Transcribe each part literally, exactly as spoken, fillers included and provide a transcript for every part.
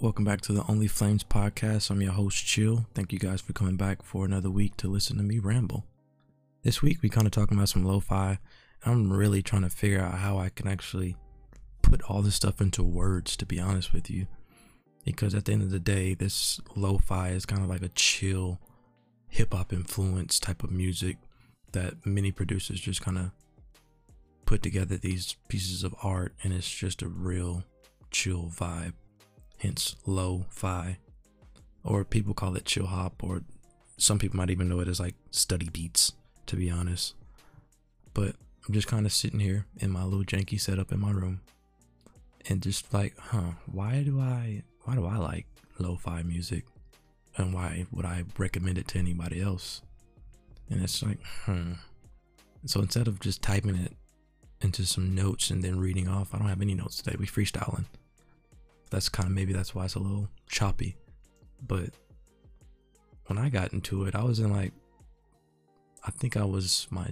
Welcome back to the Only Flames Podcast. I'm your host, Chill. Thank you guys for coming back for another week to listen to me ramble. This week, we kind of talking about some lo-fi. I'm really trying to figure out how I can actually put all this stuff into words, to be honest with you. Because at the end of the day, this lo-fi is kind of like a chill, hip-hop influence type of music that many producers just kind of put together these pieces of art, and it's just a real chill vibe. Hence lo-fi, or people call it chill hop, or some people might even know it as like study beats, to be honest. But I'm just kind of sitting here in my little janky setup in my room and just like, huh, why do I, why do I like lo-fi music, and why would I recommend it to anybody else? And it's like, hmm. So instead of just typing it into some notes and then reading off, I don't have any notes today. We freestyling. That's kind of, maybe that's why it's a little choppy. But when I got into it, I was in like, I think I was my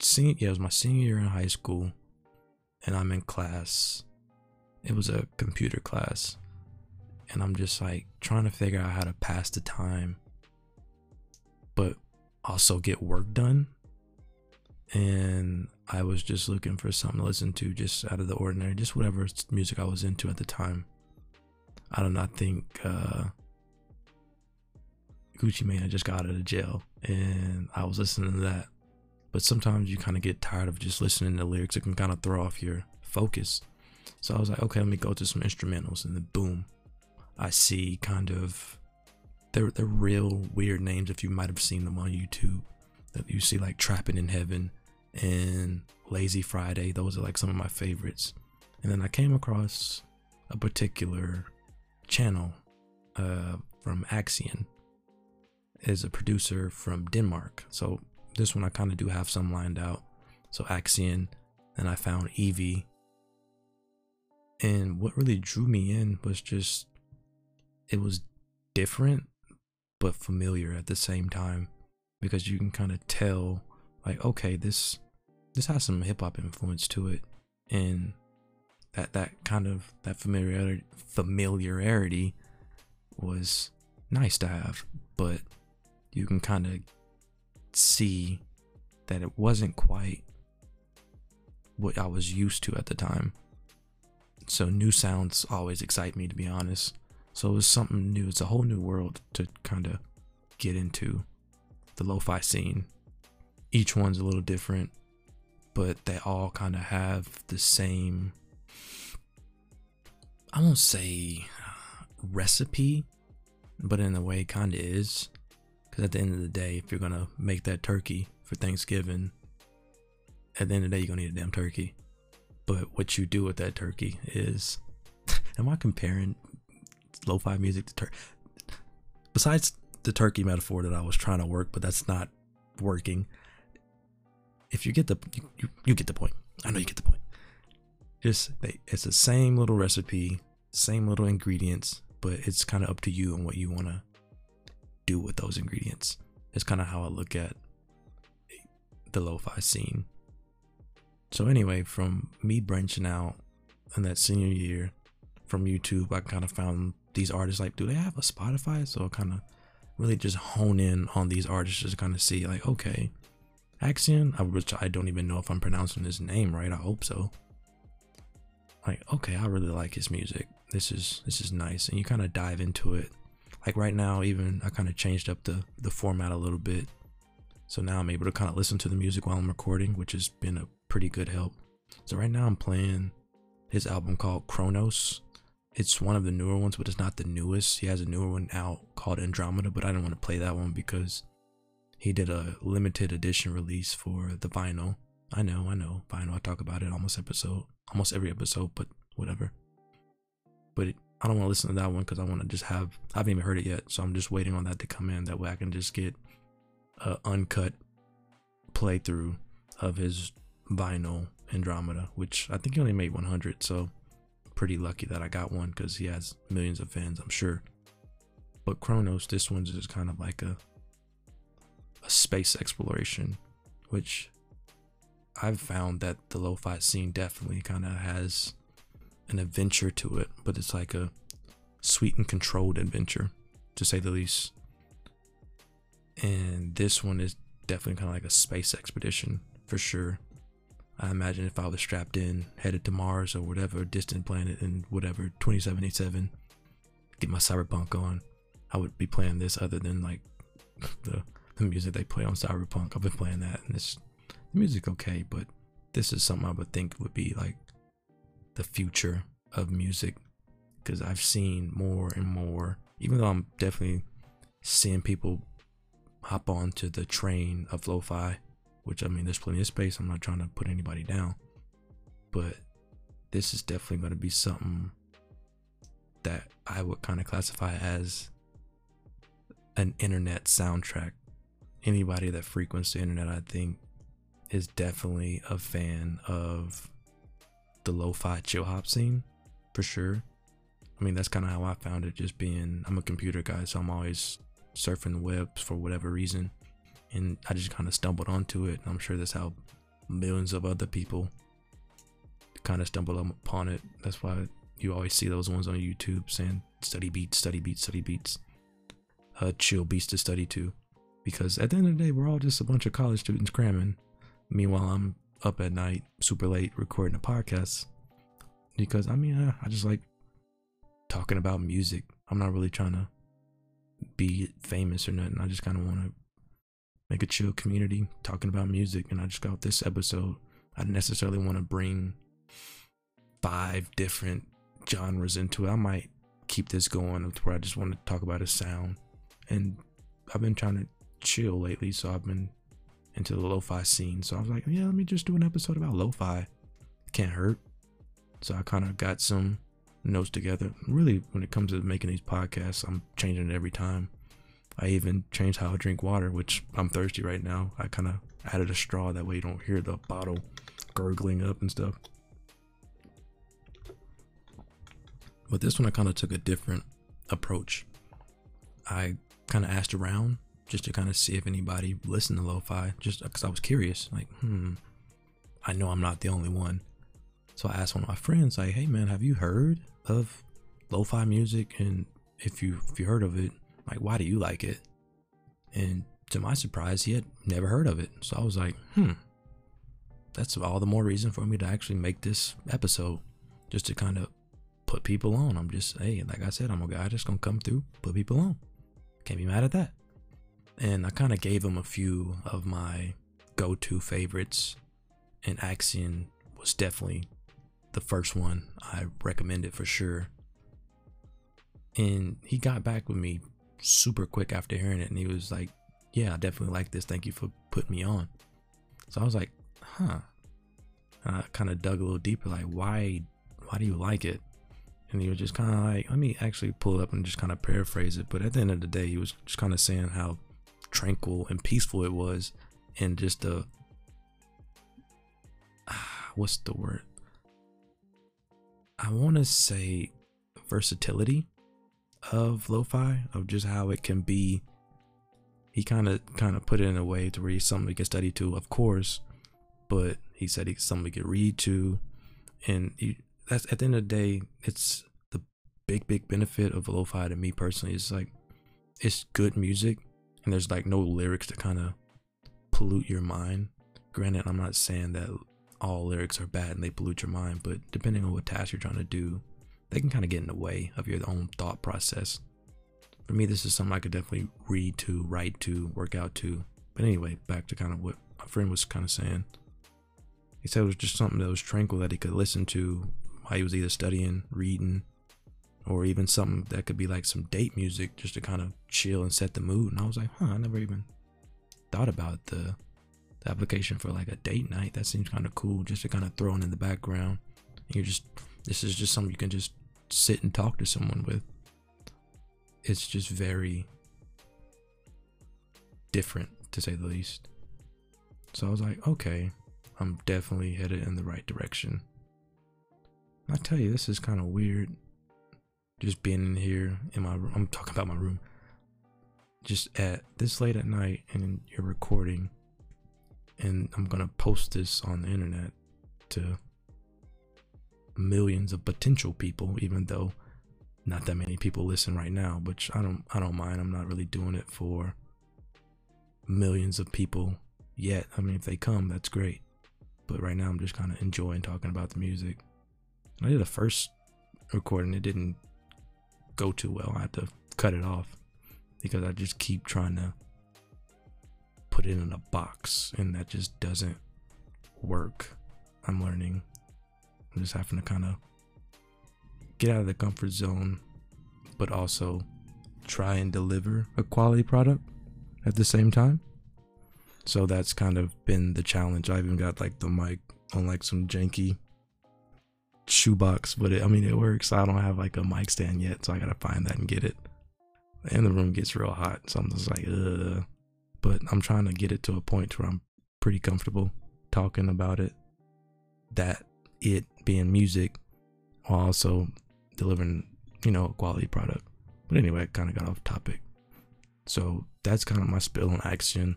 senior, yeah, it was my senior year in high school, and I'm in class. It was a computer class, and I'm just like trying to figure out how to pass the time, but also get work done. And I was just looking for something to listen to, just out of the ordinary, just whatever music I was into at the time. I don't know, I think uh, Gucci Mane just got out of jail, and I was listening to that. But sometimes you kind of get tired of just listening to lyrics. It can kind of throw off your focus. So I was like, okay, let me go to some instrumentals, and then boom, I see kind of, they're, they're real weird names if you might have seen them on YouTube. That you see like Trappin' in Heaven and Lazy Friday. Those are like some of my favorites. And then I came across a particular channel uh, from Axian, is a producer from Denmark. So this one I kind of do have some lined out. So Axian, and I found Eevee. And what really drew me in was just, it was different but familiar at the same time, because you can kind of tell like, okay, this this has some hip-hop influence to it, and that that kind of that familiarity familiarity was nice to have. But you can kind of see that it wasn't quite what I was used to at the time. So new sounds always excite me, to be honest. So it was something new. It's a whole new world to kind of get into, the lo-fi scene. Each one's a little different, but they all kind of have the same, I won't say recipe, but in a way kind of is. Because at the end of the day, if you're going to make that turkey for Thanksgiving, at the end of the day, you're going to need a damn turkey. But what you do with that turkey is, am I comparing lo-fi music to turkey? Besides the turkey metaphor that I was trying to work, but that's not working. If you get the, you, you, you get the point. I know you get the point. Just, it's the same little recipe, same little ingredients, but it's kind of up to you and what you want to do with those ingredients. It's kind of how I look at the lo-fi scene. So anyway, from me branching out in that senior year from YouTube, I kind of found these artists, like, do they have a Spotify? So I kind of really just hone in on these artists, just kind of see like, okay, Axian, which I don't even know if I'm pronouncing his name right, I hope so. Like, okay, I really like his music, this is this is nice. And you kind of dive into it. Like right now, even I kind of changed up the the format a little bit, so now I'm able to kind of listen to the music while I'm recording, which has been a pretty good help. So right now I'm playing his album called Kronos. It's one of the newer ones, but it's not the newest. He has a newer one out called Andromeda, but I didn't want to play that one because he did a limited edition release for the vinyl. I know, I know, vinyl. I talk about it almost episode, almost every episode, but whatever. But it, I don't want to listen to that one because I want to just have, I haven't even heard it yet, so I'm just waiting on that to come in. That way I can just get an uncut playthrough of his vinyl Andromeda, which I think he only made one hundred, so pretty lucky that I got one because he has millions of fans, I'm sure. But Kronos, this one's just kind of like a a space exploration, which I've found that the lo-fi scene definitely kind of has an adventure to it, but it's like a sweet and controlled adventure, to say the least. And this one is definitely kind of like a space expedition for sure. I imagine if I was strapped in, headed to Mars or whatever distant planet in whatever twenty seventy-seven, get my cyberpunk on, I would be playing this. Other than like the, the music they play on Cyberpunk, I've been playing that, and it's the music okay, but this is something I would think would be like the future of music, because I've seen more and more, even though I'm definitely seeing people hop on to the train of lo-fi, which, I mean, there's plenty of space, I'm not trying to put anybody down, but this is definitely going to be something that I would kind of classify as an internet soundtrack. Anybody that frequents the internet, I think, is definitely a fan of the lo-fi chill hop scene for sure. I mean, that's kind of how I found it, just being, I'm a computer guy, so I'm always surfing the web for whatever reason, and I just kind of stumbled onto it, and I'm sure that's how millions of other people kind of stumbled upon it. That's why you always see those ones on YouTube saying study beats, study beats, study beats, uh chill beats to study to, because at the end of the day, we're all just a bunch of college students cramming. Meanwhile, I'm up at night super late recording a podcast, because I mean, I, I just like talking about music. I'm not really trying to be famous or nothing. I just kind of want to make a chill community talking about music, and I just got this episode. I didn't necessarily want to bring five different genres into it. I might keep this going to where I just want to talk about a sound, and I've been trying to chill lately, so I've been into the lo-fi scene, so I was like, yeah, let me just do an episode about lo-fi. It can't hurt. So I kind of got some notes together. Really, when it comes to making these podcasts, I'm changing it every time. I even changed how I drink water, which I'm thirsty right now. I kind of added a straw, that way you don't hear the bottle gurgling up and stuff. But this one, I kind of took a different approach. I kind of asked around just to kind of see if anybody listened to lo-fi, just because I was curious. Like, hmm, I know I'm not the only one. So I asked one of my friends, like, hey man, have you heard of lo-fi music? And if you if you heard of it, like, why do you like it? And to my surprise, he had never heard of it. So I was like, hmm, that's all the more reason for me to actually make this episode, just to kind of put people on. I'm just, hey, like I said, I'm a guy just gonna come through, put people on. Can't be mad at that. And I kind of gave him a few of my go-to favorites, and Axian was definitely the first one I recommended for sure. And he got back with me super quick after hearing it, and he was like, yeah, I definitely like this, thank you for putting me on. So I was like, huh. And I kind of dug a little deeper, like, why why do you like it? And he was just kind of like, let me actually pull it up and just kind of paraphrase it, but at the end of the day, he was just kind of saying how tranquil and peaceful it was, and just the ah, what's the word, I want to say versatility of lo-fi, of just how it can be. He kind of kind of put it in a way to where he's something we can study to, of course, but he said he's something we could read to, and he, that's at the end of the day, it's the big big benefit of lo-fi to me personally. It's like, it's good music, and there's like no lyrics to kind of pollute your mind. Granted, I'm not saying that all lyrics are bad and they pollute your mind, but depending on what task you're trying to do, they can kind of get in the way of your own thought process. For me, this is something I could definitely read to, write to, work out to. But anyway, back to kind of what my friend was kind of saying. He said it was just something that was tranquil that he could listen to while he was either studying, reading, or even something that could be like some date music, just to kind of chill and set the mood. And I was like, huh, I never even thought about the, the application for like a date night. That seems kind of cool, just to kind of throw in in the background. And you're just, this is just something you can just sit and talk to someone with. It's just very different, to say the least. So I was like, okay, I'm definitely headed in the right direction. And I tell you, this is kind of weird, just being in here in my room. I'm talking about my room, just at this late at night, and you're recording, and I'm gonna post this on the internet to millions of potential people, even though not that many people listen right now, which I don't I don't mind. I'm not really doing it for millions of people yet. I mean, if they come, that's great. But right now I'm just kind of enjoying talking about the music. I did a first recording. It didn't go too well. I had to cut it off because I just keep trying to put it in a box, and that just doesn't work. I'm learning. I'm just having to kind of get out of the comfort zone, but also try and deliver a quality product at the same time. So that's kind of been the challenge. I even got like the mic on like some janky shoebox, but it, I mean, it works. I don't have like a mic stand yet, so I gotta find that and get it. And the room gets real hot, so I'm just like, uh. But I'm trying to get it to a point where I'm pretty comfortable talking about it. That it being music, while also delivering, you know, a quality product. But anyway, I kind of got off topic. So that's kind of my spill on Axian.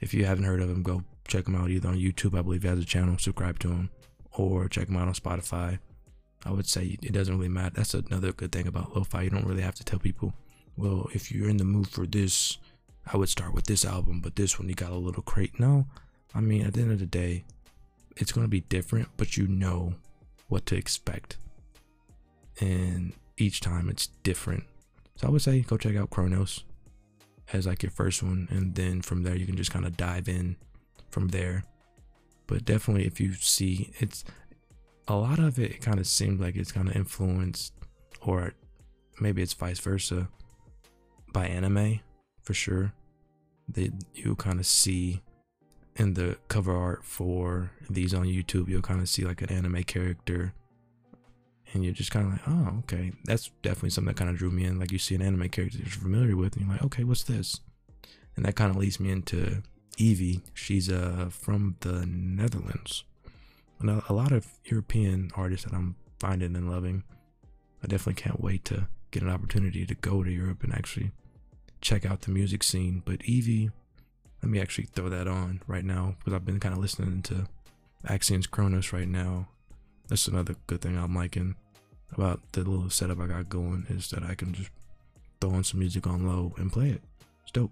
If you haven't heard of him, go check him out either on YouTube, I believe he has a channel, subscribe to him, or check him out on Spotify. I would say it doesn't really matter. That's another good thing about lo-fi. You don't really have to tell people, well, if you're in the mood for this, I would start with this album, but this one you got a little crate. No, I mean, at the end of the day, it's going to be different, but you know what to expect. And each time it's different. So I would say go check out Kronos as like your first one, and then from there you can just kind of dive in from there. But definitely, if you see, it's a lot of it, it kind of seems like it's kind of influenced, or maybe it's vice versa, by anime for sure. That you kind of see in the cover art for these on YouTube, you'll kind of see like an anime character, and you're just kind of like, oh, okay, that's definitely something that kind of drew me in. Like, you see an anime character you're familiar with, and you're like, okay, what's this? And that kind of leads me into Eevee. She's uh from the Netherlands. And a, a lot of European artists that I'm finding and loving. I definitely can't wait to get an opportunity to go to Europe and actually check out the music scene. But Eevee, let me actually throw that on right now, because I've been kind of listening to Axian's Kronos right now. That's another good thing I'm liking about the little setup I got going, is that I can just throw on some music on low and play it. It's dope.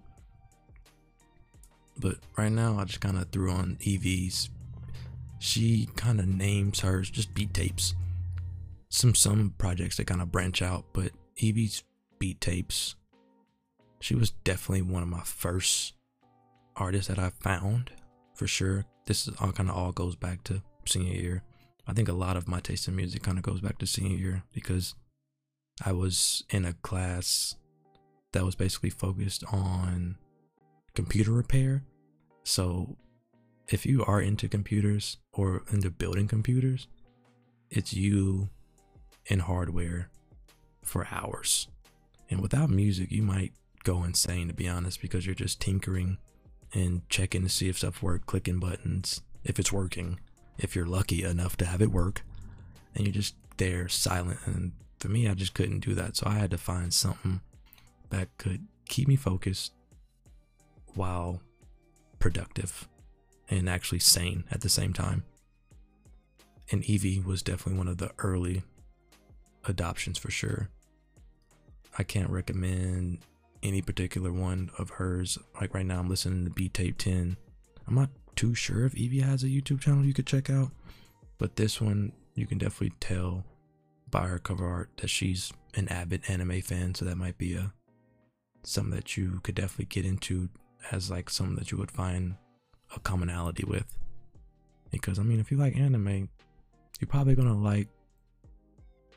But right now I just kind of threw on Eevee's. She kind of names hers just beat tapes. Some some projects that kind of branch out, but Eevee's beat tapes. She was definitely one of my first artists that I found for sure. This is all kind of all goes back to senior year. I think a lot of my taste in music kind of goes back to senior year, because I was in a class that was basically focused on computer repair. So if you are into computers or into building computers, it's you and hardware for hours. And without music, you might go insane, to be honest, because you're just tinkering and checking to see if stuff works, clicking buttons, if it's working, if you're lucky enough to have it work, and you're just there silent. And for me, I just couldn't do that. So I had to find something that could keep me focused while productive and actually sane at the same time. And Eevee was definitely one of the early adoptions for sure. I can't recommend any particular one of hers. Like right now I'm listening to B Tape ten. I'm not too sure if Eevee has a YouTube channel you could check out, but this one you can definitely tell by her cover art that she's an avid anime fan, so that might be a something that you could definitely get into as like something that you would find a commonality with. Because I mean, if you like anime, you're probably gonna like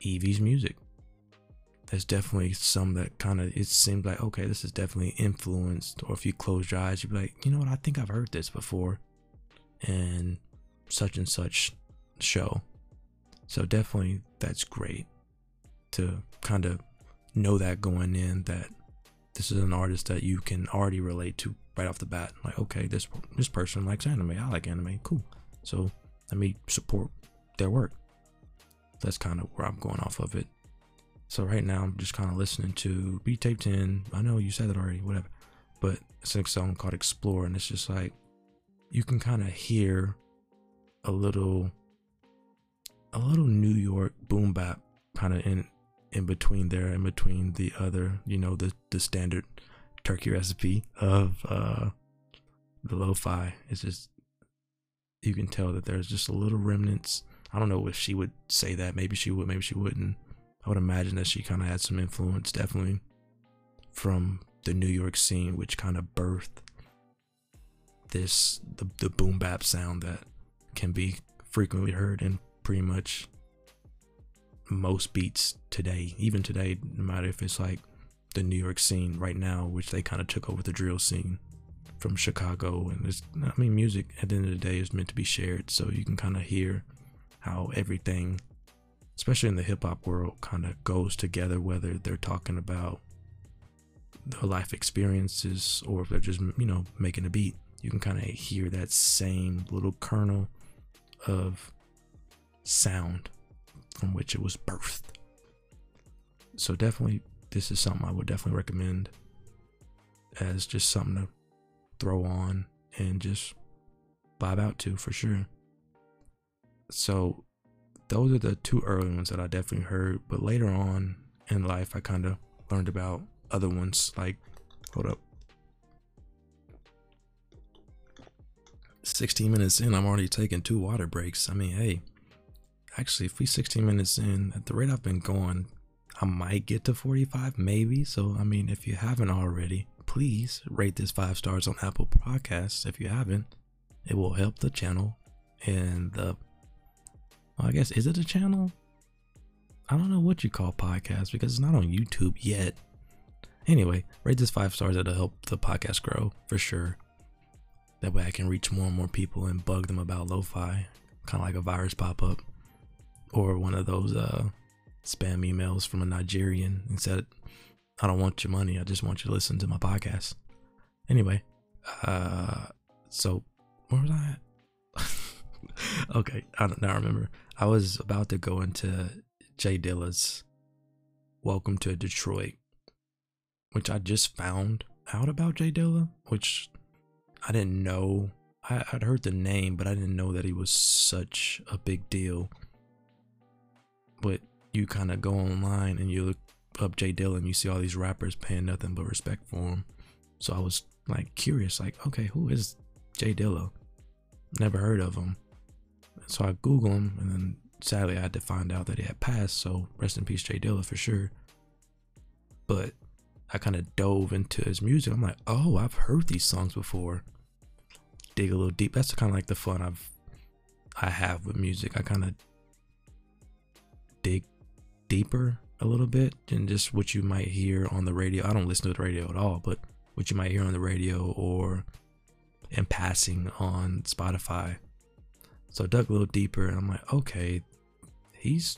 Eevee's music. There's definitely some that kind of, it seems like, okay, this is definitely influenced, or if you close your eyes, you'd be like, you know what, I think I've heard this before and such and such show. So definitely that's great to kind of know that going in, that this is an artist that you can already relate to right off the bat. Like, okay, this this person likes anime, I like anime, cool, so let me support their work. That's kind of where I'm going off of it. So right now I'm just kind of listening to B Tape ten. I know you said that already, whatever, but it's a song called Explore, and it's just like, you can kind of hear a little, a little New York boom bap kind of in in between there, in between the other, you know, the the standard turkey recipe of uh the lo-fi. It's just, you can tell that there's just a little remnants. I don't know if she would say that. Maybe she would, maybe she wouldn't. I would imagine that she kind of had some influence, definitely, from the New York scene, which kind of birthed this the, the boom bap sound that can be frequently heard in pretty much most beats today. Even today, no matter if it's like the New York scene right now, which they kind of took over the drill scene from Chicago. And it's, I mean, music at the end of the day is meant to be shared, so you can kind of hear how everything, especially in the hip-hop world, kind of goes together, whether they're talking about their life experiences or if they're just, you know, making a beat. You can kind of hear that same little kernel of sound from which it was birthed. So definitely, this is something I would definitely recommend as just something to throw on and just vibe out to, for sure. So those are the two early ones that I definitely heard, but later on in life I kind of learned about other ones. Like, hold up, sixteen minutes in, I'm already taking two water breaks. I mean, hey, actually, if we sixteen minutes in, at the rate I've been going, I might get to forty-five, maybe. So I mean, if you haven't already, please rate this five stars on Apple Podcasts if you haven't. It will help the channel and the, well, I guess, is it a channel? I don't know what you call podcasts because it's not on YouTube yet. Anyway, rate this five stars. It'll help the podcast grow, for sure. That way I can reach more and more people and bug them about lo-fi. Kind of like a virus pop-up or one of those uh, spam emails from a Nigerian and said, I don't want your money, I just want you to listen to my podcast. Anyway, uh, so where was I at? Okay, I don't now remember. I was about to go into Jay Dilla's Welcome to Detroit, which I just found out about Jay Dilla, which I didn't know. I, I'd heard the name, but I didn't know that he was such a big deal. But you kind of go online and you look up Jay Dilla and you see all these rappers paying nothing but respect for him. So I was like curious, like, okay, who is Jay Dilla? Never heard of him. So I Google him, and then sadly I had to find out that he had passed. So rest in peace, Jay Dilla, for sure. But I kind of dove into his music. I'm like, oh, I've heard these songs before. Dig a little deep. That's kind of like the fun I've I have with music. I kind of dig deeper a little bit than just what you might hear on the radio. I don't listen to the radio at all, but what you might hear on the radio or in passing on Spotify. So I dug a little deeper, and I'm like, okay, he's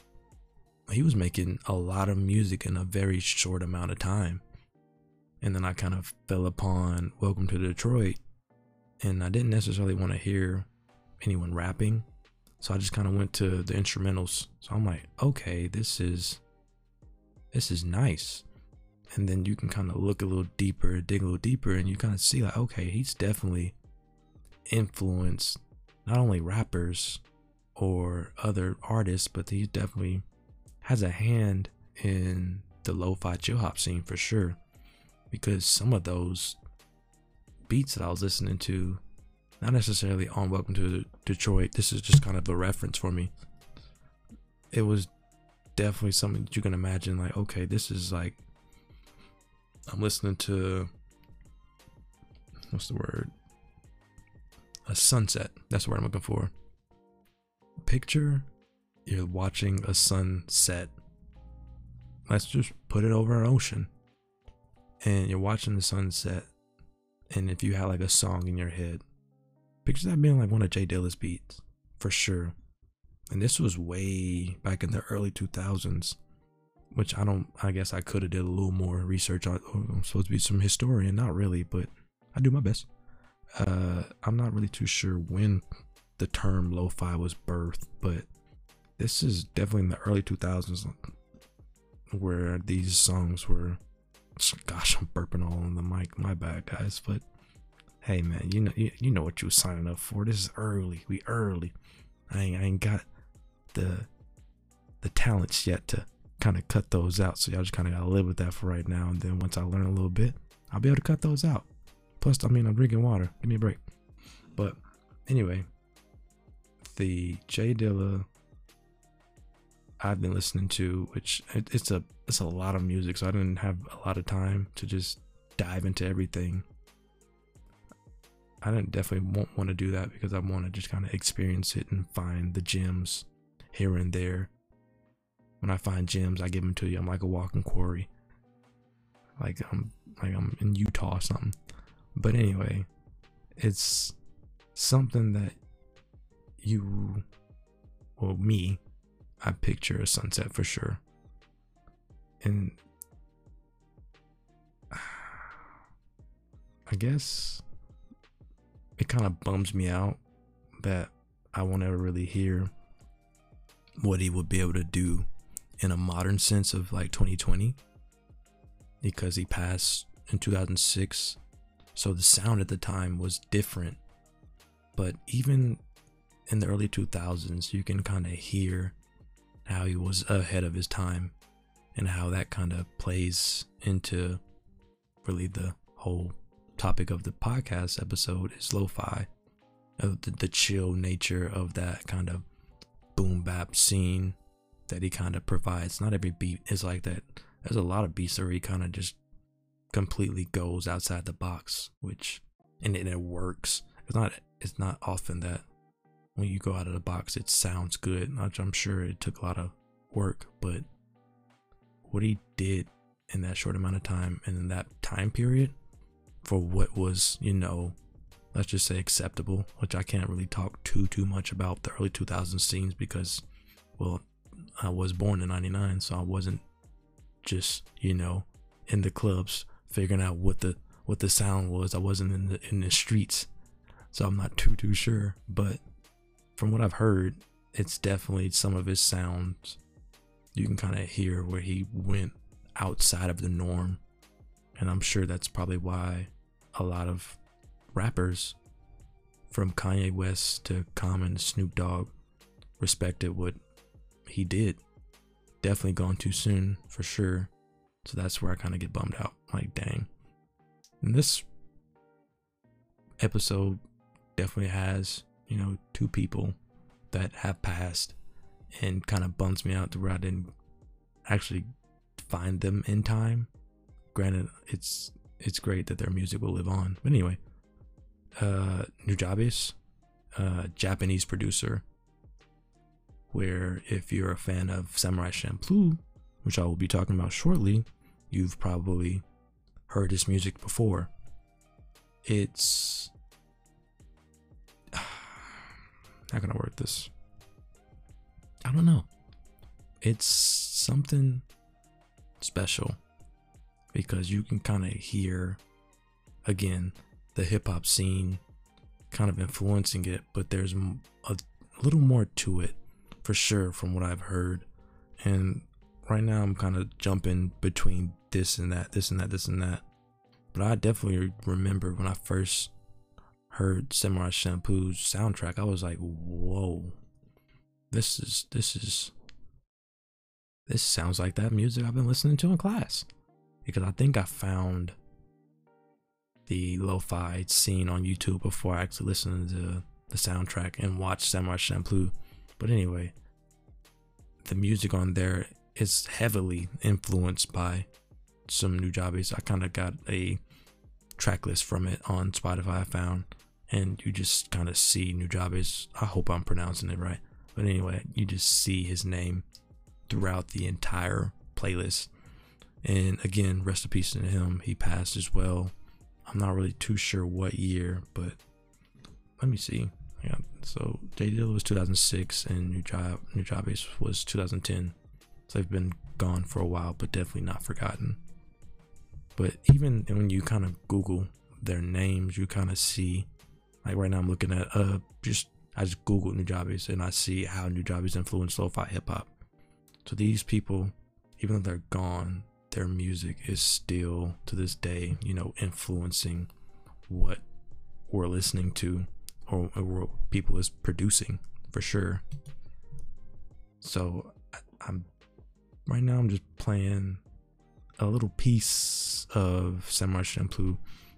he was making a lot of music in a very short amount of time. And then I kind of fell upon Welcome to Detroit, and I didn't necessarily want to hear anyone rapping, so I just kind of went to the instrumentals. So I'm like, okay, this is this is nice. And then you can kind of look a little deeper, dig a little deeper, and you kind of see like, okay, he's definitely influenced not only rappers or other artists, but he definitely has a hand in the lo-fi chill hop scene, for sure. Because some of those beats that I was listening to, not necessarily on Welcome to Detroit, this is just kind of a reference for me, it was definitely something that you can imagine, like, okay, this is like, I'm listening to, what's the word? A sunset. That's what I'm looking for. Picture you're watching a sunset. Let's just put it over an ocean, and you're watching the sunset. And if you had like a song in your head, picture that being like one of Jay Dilla's beats, for sure. And this was way back in the early two thousands, which I don't, I guess I could have did a little more research on. I'm supposed to be some historian, not really, but I do my best. Uh, I'm not really too sure when the term lo-fi was birthed, but this is definitely in the early two thousands where these songs were, gosh, I'm burping all on the mic. My bad, guys, but hey, man, you know, you, you know what you were signing up for. This is early. We early. I ain't, I ain't got the, the talents yet to kind of cut those out. So y'all just kind of gotta live with that for right now. And then once I learn a little bit, I'll be able to cut those out. Plus, I mean, I'm drinking water. Give me a break. But anyway, the Jay Dilla I've been listening to, which it, it's a it's a lot of music, so I didn't have a lot of time to just dive into everything. I didn't definitely won't want to do that because I want to just kind of experience it and find the gems here and there. When I find gems, I give them to you. I'm like a walking quarry. Like I'm like I'm in Utah or something. But anyway, it's something that you, well, me, I picture a sunset for sure. And I guess it kind of bums me out that I won't ever really hear what he would be able to do in a modern sense of like twenty twenty, because he passed in two thousand six. So the sound at the time was different, but even in the early two thousands, you can kind of hear how he was ahead of his time and how that kind of plays into really the whole topic of the podcast episode is lo-fi, of the, the chill nature of that kind of boom bap scene that he kind of provides. Not every beat is like that. There's a lot of beats where he kind of just completely goes outside the box, which and, and it works. It's not it's not often that when you go out of the box, it sounds good. I'm sure it took a lot of work, but what he did in that short amount of time and in that time period for what was, you know, let's just say acceptable, which I can't really talk too, too much about the early two thousands scenes because, well, I was born in ninety-nine, so I wasn't just, you know, in the clubs figuring out what the what the sound was. I wasn't in the in the streets, so I'm not too, too sure, but from what I've heard, it's definitely some of his sounds. You can kind of hear where he went outside of the norm. And I'm sure that's probably why a lot of rappers, from Kanye West to Common, Snoop Dogg, respected what he did. Definitely gone too soon, for sure. So that's where I kind of get bummed out. Like, dang. And this episode definitely has, you know, two people that have passed, and kind of bums me out to where I didn't actually find them in time. Granted, it's it's great that their music will live on. But anyway, uh, Nujabes, uh, Japanese producer, where if you're a fan of Samurai Champloo, which I will be talking about shortly, you've probably heard his music before. It's not gonna work this. I don't know. It's something special because you can kind of hear again the hip hop scene kind of influencing it, but there's a little more to it for sure from what I've heard. And right now I'm kind of jumping between this and that, this and that, this and that. But I definitely remember when I first heard Samurai Champloo's soundtrack, I was like, whoa, this is this is this sounds like that music I've been listening to in class, because I think I found the lo-fi scene on YouTube before I actually listened to the soundtrack and watched Samurai Champloo. But anyway, the music on there is heavily influenced by some Nujabes. I kind of got a track list from it on Spotify I found, and you just kind of see Nujabes. I hope I'm pronouncing it right, but anyway, you just see his name throughout the entire playlist. And again, rest in peace to him. He passed as well. I'm not really too sure what year, but let me see. Yeah, so Jay Dilla was two thousand six and Nujabes was two thousand ten. So they've been gone for a while, but definitely not forgotten. But even when you kind of Google their names, you kind of see, like right now I'm looking at, uh, just, I just Googled Nujabes and I see how Nujabes influenced lo-fi hip hop. So these people, even though they're gone, their music is still to this day, you know, influencing what we're listening to or, or what people is producing for sure. So I, I'm right now I'm just playing a little piece of Samurai Champloo.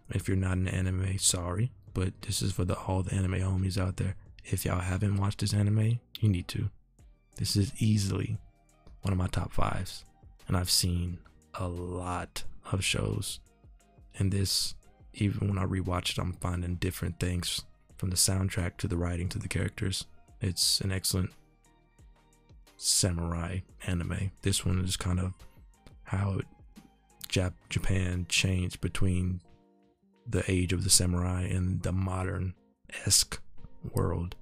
If you're not an anime, sorry, but this is for the all the anime homies out there. If y'all haven't watched this anime, you need to. This is easily one of my top fives, and I've seen a lot of shows, and this, even when I rewatch it, I'm finding different things, from the soundtrack to the writing to the characters. It's an excellent samurai anime. This one is kind of how Jap Japan changed between the age of the samurai and the modern-esque world,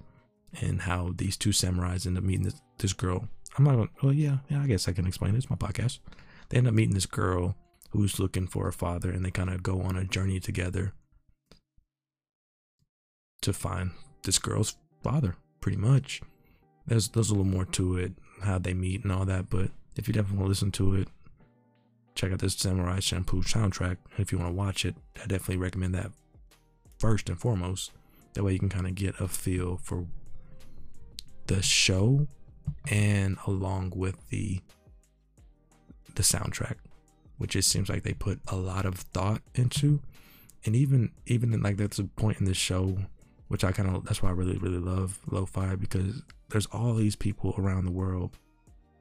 and how these two samurais end up meeting this, this girl. I'm not gonna, well, yeah, yeah, I guess I can explain this. It's my podcast. They end up meeting this girl who's looking for a father, and they kind of go on a journey together to find this girl's father, pretty much. There's, there's a little more to it, how they meet and all that, but if you definitely want to listen to it, check out this Samurai Champloo soundtrack. And if you want to watch it, I definitely recommend that first and foremost. That way you can kind of get a feel for the show, and along with the the soundtrack, which it seems like they put a lot of thought into. And even even in, like, that's a point in this show, which I kind of, that's why I really really love lo-fi, because there's all these people around the world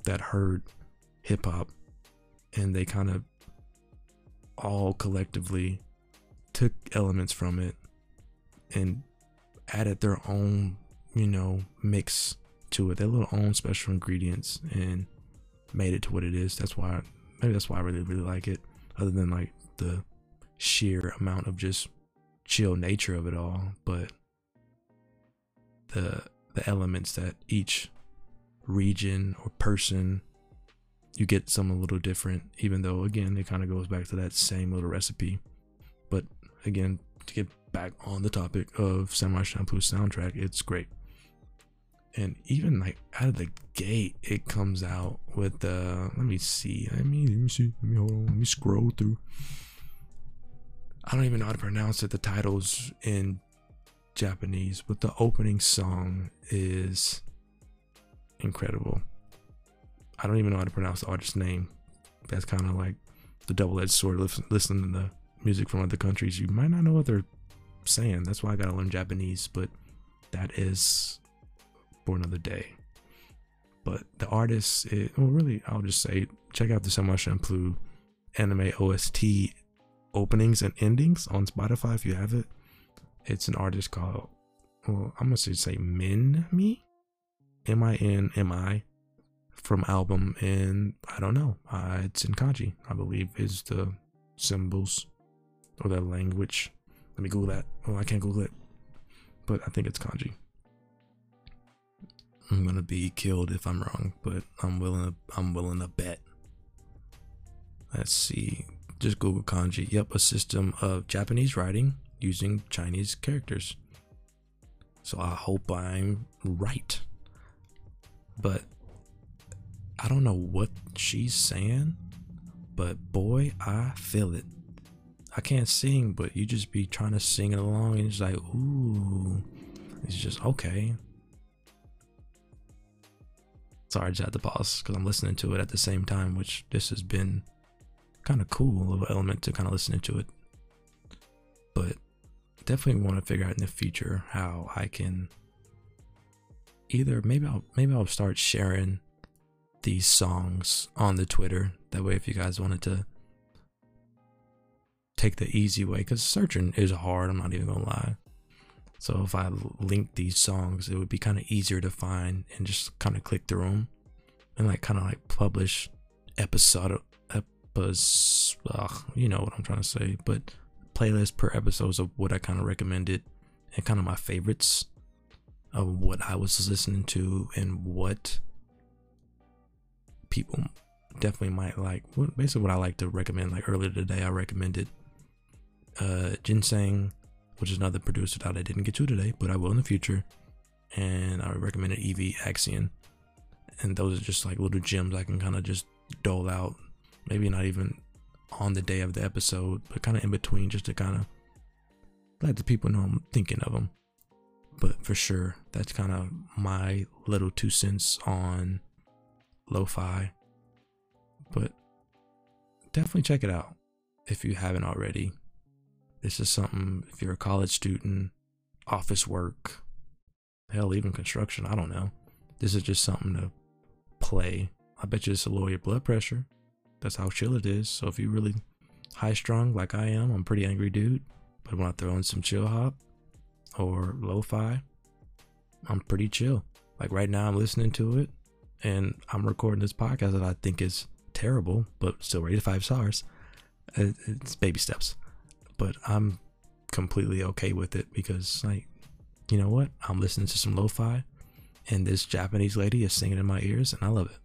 that heard hip-hop, and they kind of all collectively took elements from it and added their own, you know, mix to it, their little own special ingredients, and made it to what it is. That's why, maybe that's why I really really like it, other than like the sheer amount of just chill nature of it all, but the the elements that each region or person, you get something a little different, even though again it kind of goes back to that same little recipe. But again, to get back on the topic of Samurai Champloo's soundtrack, it's great. And even like out of the gate, it comes out with uh let me see I mean let me see let me hold on let me scroll through. I don't even know how to pronounce it, the titles in Japanese, but the opening song is incredible. I don't even know how to pronounce the artist's name. That's kind of like the double-edged sword. Listen, listening to the music from other countries, you might not know what they're saying. That's why I gotta learn Japanese, but that is for another day. But the artist, it, well, really, I'll just say, check out the Samurai Champloo anime O S T openings and endings on Spotify if you have it. It's an artist called, well, I'm gonna say Minmi, M I N M I, from album, and I don't know, uh, it's in kanji, I believe, is the symbols or the language. Let me Google that. Oh, I can't Google it, but I think it's kanji. I'm gonna be killed if I'm wrong, but I'm willing to, I'm willing to bet. Let's see. Just Google kanji. Yep, a system of Japanese writing using Chinese characters. So I hope I'm right. But I don't know what she's saying, but boy, I feel it. I can't sing, but you just be trying to sing it along, and it's like, ooh, it's just okay. Sorry, I just had to pause because I'm listening to it at the same time, which this has been kind of cool of an element to kind of listening to it. But definitely want to figure out in the future how I can either, maybe I'll maybe I'll start sharing these songs on the Twitter. That way, if you guys wanted to take the easy way, because searching is hard, I'm not even gonna lie. So if I link these songs, it would be kind of easier to find and just kind of click through them, and like kind of like publish episode, epis, ugh, you know what I'm trying to say. But playlist per episodes of what I kind of recommended, and kind of my favorites of what I was listening to and what people definitely might like. What, basically, what I like to recommend. Like earlier today, I recommended uh, Jinsang, which is another producer that I didn't get to today, but I will in the future. And I recommended Eevee, Axian, and those are just like little gems I can kind of just dole out, maybe not even on the day of the episode, but kind of in between, just to kind of let the people know I'm thinking of them. But for sure, that's kind of my little two cents on lo-fi But definitely check it out if you haven't already. This is something, if you're a college student, office work, hell, even construction, I don't know. This is just something to play. I bet you it's to lower your blood pressure. That's how chill it is. So if you're really high strung like I am, I'm a pretty angry dude, but when I throw in some chill hop or lo-fi, I'm pretty chill. Like right now I'm listening to it and I'm recording this podcast that I think is terrible, but still rated five stars. It's baby steps, but I'm completely okay with it because, like, you know what? I'm listening to some lo-fi and this Japanese lady is singing in my ears and I love it.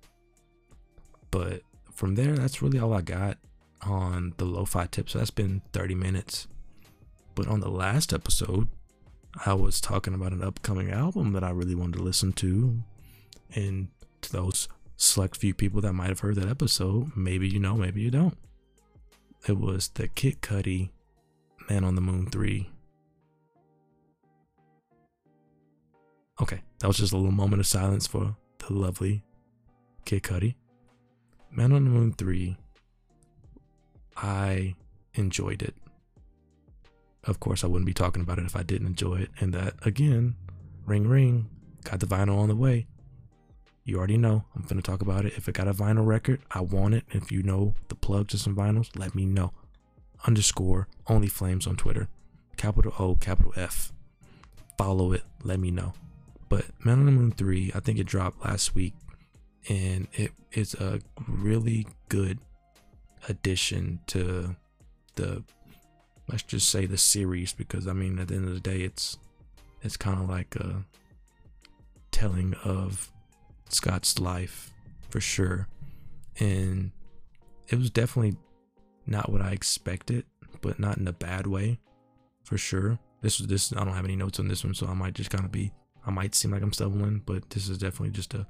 But from there, that's really all I got on the lo-fi tip. So that's been thirty minutes. But on the last episode, I was talking about an upcoming album that I really wanted to listen to. And to those select few people that might have heard that episode, maybe you know, maybe you don't. It was the Kid Cudi Man on the Moon three. Okay, that was just a little moment of silence for the lovely Kid Cudi. Man on the Moon three, I enjoyed it. Of course, I wouldn't be talking about it if I didn't enjoy it. And that, again, ring ring, got the vinyl on the way. You already know, I'm finna talk about it. If it got a vinyl record, I want it. If you know the plug to some vinyls, let me know. Underscore Only Flames on Twitter. Capital O, capital F. Follow it, let me know. But Man on the Moon three, I think it dropped last week. And it is a really good addition to the, let's just say, the series, because I mean, at the end of the day, it's it's kind of like a telling of Scott's life for sure. And it was definitely not what I expected, but not in a bad way for sure. This was this I don't have any notes on this one, so I might just kind of be I might seem like I'm stumbling, but this is definitely just a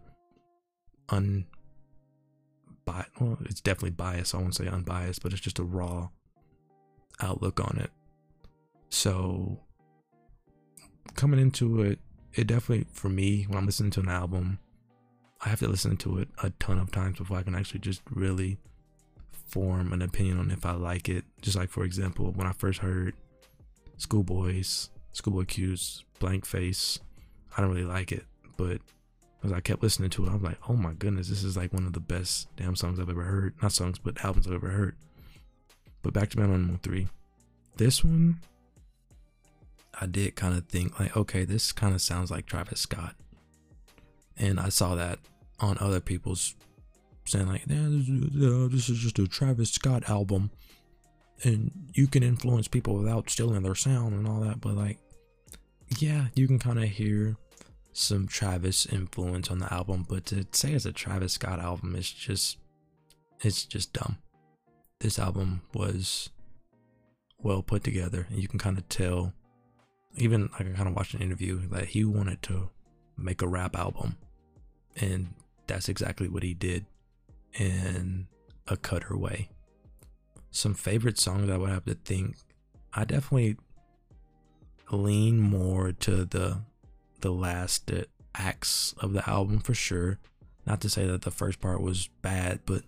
un bi- well, it's definitely biased. I won't say unbiased, but it's just a raw outlook on it. So coming into it, it definitely, for me, when I'm listening to an album, I have to listen to it a ton of times before I can actually just really form an opinion on if I like it. Just like, for example, when I first heard Schoolboys, Schoolboy Q's Blank Face, I don't really like it, but as I kept listening to it, I was like, oh my goodness, this is like one of the best damn songs I've ever heard. Not songs, but albums I've ever heard. But back to Man on the Moon three. This one, I did kind of think like, okay, this kind of sounds like Travis Scott. And I saw that on other people's saying like, yeah, this is just a Travis Scott album. And you can influence people without stealing their sound and all that. But like, yeah, you can kind of hear some Travis influence on the album, but to say it's a Travis Scott album is just it's just dumb. This album was well put together, and you can kind of tell, even like I kind of watched an interview, that he wanted to make a rap album, and that's exactly what he did in a cutaway. Some favorite songs, I would have to think, I definitely lean more to the the last acts of the album for sure. Not to say that the first part was bad, but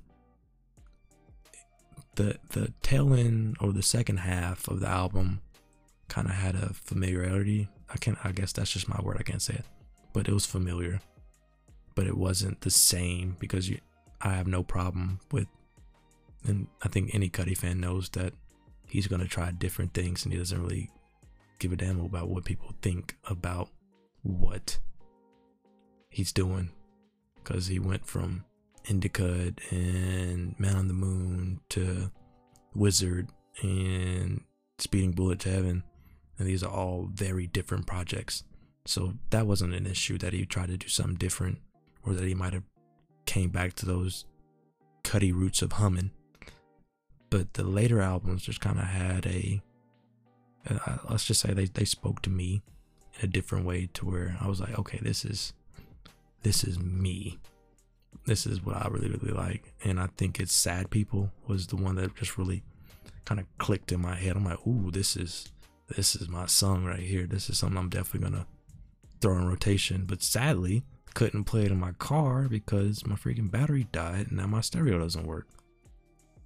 the the tail end or the second half of the album kind of had a familiarity. I can I guess that's just my word, I can't say it, but it was familiar, but it wasn't the same, because you, I have no problem with, and I think any Cudi fan knows that he's gonna try different things and he doesn't really give a damn about what people think about what he's doing, because he went from Indicud and Man on the Moon to Wizard and Speeding Bullet to Heaven, and these are all very different projects. So that wasn't an issue that he tried to do something different, or that he might have came back to those Cudi roots of humming. But the later albums just kind of had a, uh, let's just say they, they spoke to me a different way, to where I was like, okay, this is this is me, this is what I really really like. And I think it's Sad People was the one that just really kind of clicked in my head. I'm like, ooh, this is this is my song right here. This is something I'm definitely gonna throw in rotation. But sadly, couldn't play it in my car because my freaking battery died and now my stereo doesn't work.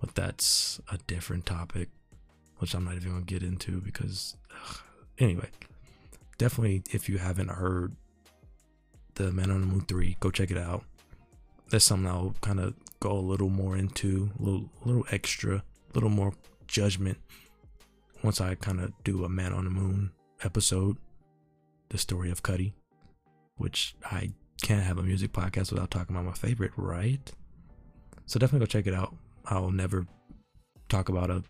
but that's a different topic, which I'm not even gonna get into because ugh. Anyway, definitely if you haven't heard the Man on the Moon three, go check it out. That's something I'll kind of go a little more into, a little, little extra, a little more judgment once I kind of do a Man on the Moon episode, the story of Cudi, which I can't have a music podcast without talking about my favorite, right? So definitely go check it out. I'll never talk about a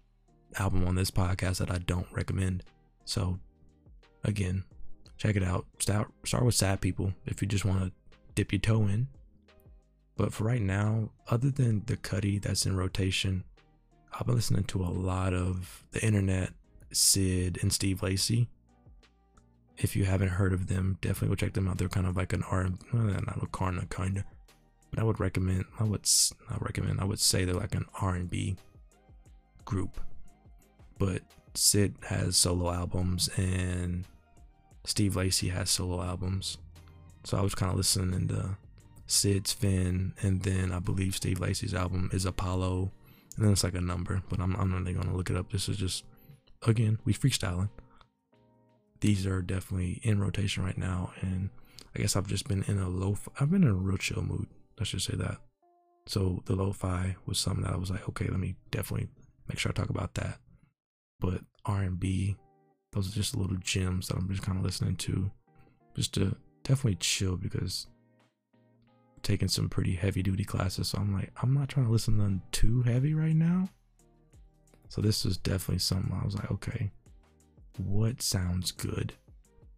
album on this podcast that I don't recommend. So again, check it out. Start, start with Sad People if you just want to dip your toe in. But for right now, other than the Cudi that's in rotation, I've been listening to a lot of the Internet, Sid, and Steve Lacey. If you haven't heard of them, definitely go check them out. They're kind of like an R, well, not a Karna kind of, but I would recommend, I would not recommend, I would say they're like an R and B group. But Sid has solo albums and Steve Lacey has solo albums. So I was kind of listening to Sid's Finn, and then I believe Steve Lacey's album is Apollo, and then it's like a number, but I'm, I'm not really gonna look it up. This is just, again, we freestyling. These are definitely in rotation right now, and I guess I've just been in a low, I've been in a real chill mood, I should say that. So the lo-fi was something that I was like, okay, let me definitely make sure I talk about that. But R and B, those are just little gems that I'm just kind of listening to, just to definitely chill, because I'm taking some pretty heavy duty classes, so I'm like, I'm not trying to listen to nothing too heavy right now. So this was definitely something I was like, okay, what sounds good?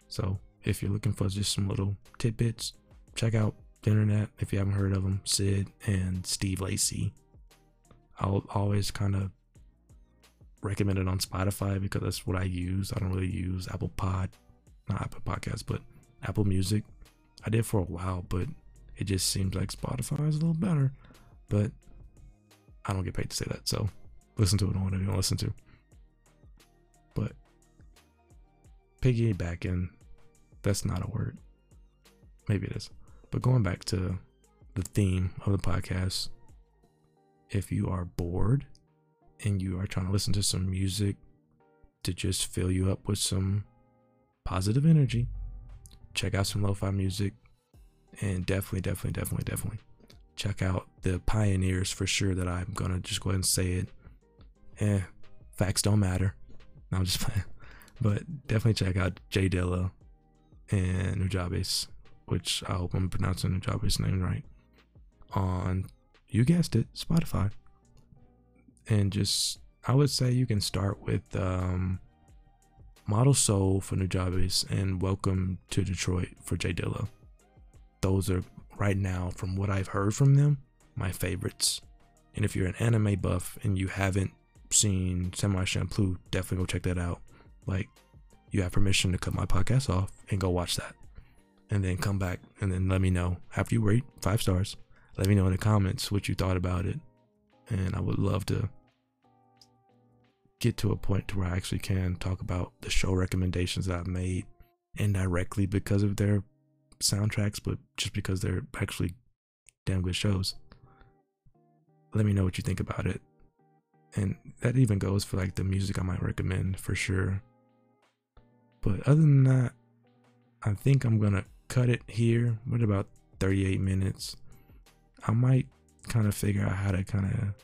So if you're looking for just some little tidbits, check out the Internet if you haven't heard of them, Sid and Steve Lacey. I'll always kind of recommend it on Spotify because that's what I use. I don't really use Apple Pod, not Apple Podcasts, but Apple Music. I did for a while, but it just seems like Spotify is a little better, but I don't get paid to say that, so listen to it on whatever you want to listen to. But piggybacking, that's not a word, maybe it is, but going back to the theme of the podcast, if you are bored and you are trying to listen to some music to just fill you up with some positive energy, check out some lo-fi music, and definitely definitely definitely definitely check out the pioneers for sure. That I'm gonna just go ahead and say it, eh facts don't matter, no, I'm just playing. But definitely check out Jay Dilla and Nujabes, which I hope I'm pronouncing Nujabes' name right, on, you guessed it, Spotify. And just, I would say you can start with um, Modal Soul for Nujabes and Welcome to Detroit for Jay Dilla. Those are, right now, from what I've heard from them, my favorites. And if you're an anime buff and you haven't seen Samurai Champloo, definitely go check that out. Like, you have permission to cut my podcast off and go watch that, and then come back and then let me know after you rate five stars. Let me know in the comments what you thought about it, and I would love to get to a point to where I actually can talk about the show recommendations that I've made indirectly because of their soundtracks, but just because they're actually damn good shows. Let me know what you think about it. And that even goes for like the music I might recommend for sure. But other than that, I think I'm gonna cut it here. What, about thirty-eight minutes? I might kind of figure out how to kind of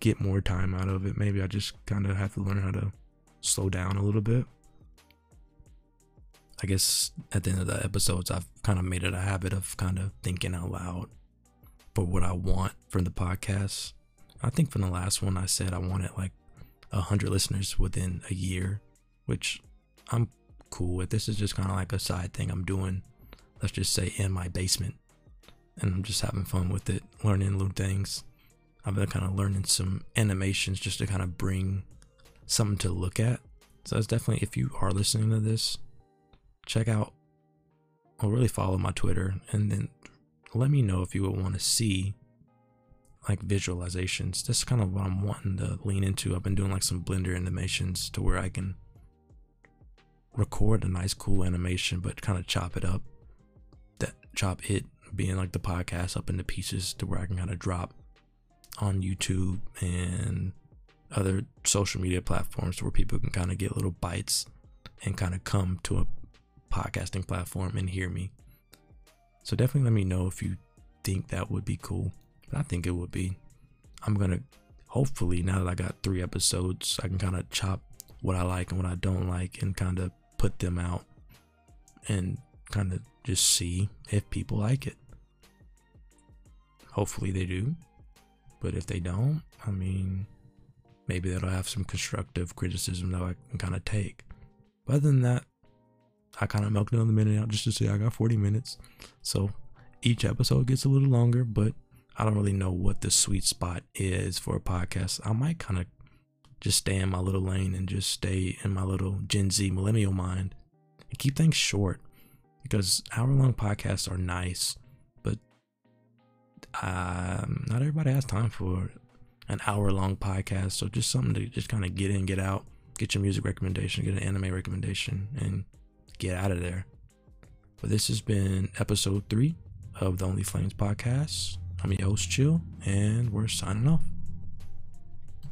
get more time out of it. Maybe I just kind of have to learn how to slow down a little bit. I guess at the end of the episodes, I've kind of made it a habit of kind of thinking out loud for what I want from the podcast. I think from the last one I said I wanted like one hundred listeners within a year, which I'm cool with. This is just kind of like a side thing I'm doing, let's just say, in my basement, and I'm just having fun with it, learning new things. I've been kind of learning some animations just to kind of bring something to look at. So it's definitely, if you are listening to this, check out or really follow my Twitter, and then let me know if you would want to see like visualizations. That's kind of what I'm wanting to lean into. I've been doing like some Blender animations to where I can record a nice cool animation, but kind of chop it up, that chop it being like the podcast up into pieces to where I can kind of drop on YouTube and other social media platforms where people can kind of get little bites and kind of come to a podcasting platform and hear me. So definitely let me know if you think that would be cool. I think it would be. I'm gonna, hopefully, now that I got three episodes, I can kind of chop what I like and what I don't like and kind of put them out and kind of just see if people like it. Hopefully they do, but if they don't, I mean, maybe that'll have some constructive criticism that I can kind of take. But other than that, I kind of milked another minute out just to say I got forty minutes. So each episode gets a little longer, but I don't really know what the sweet spot is for a podcast. I might kind of just stay in my little lane and just stay in my little Gen Z millennial mind and keep things short, because hour-long podcasts are nice, but um, not everybody has time for an hour-long podcast. So just something to just kind of get in, get out, get your music recommendation, get an anime recommendation, and get out of there. But this has been episode three of the Only Flames Podcast. I'm your host, Chill, and we're signing off.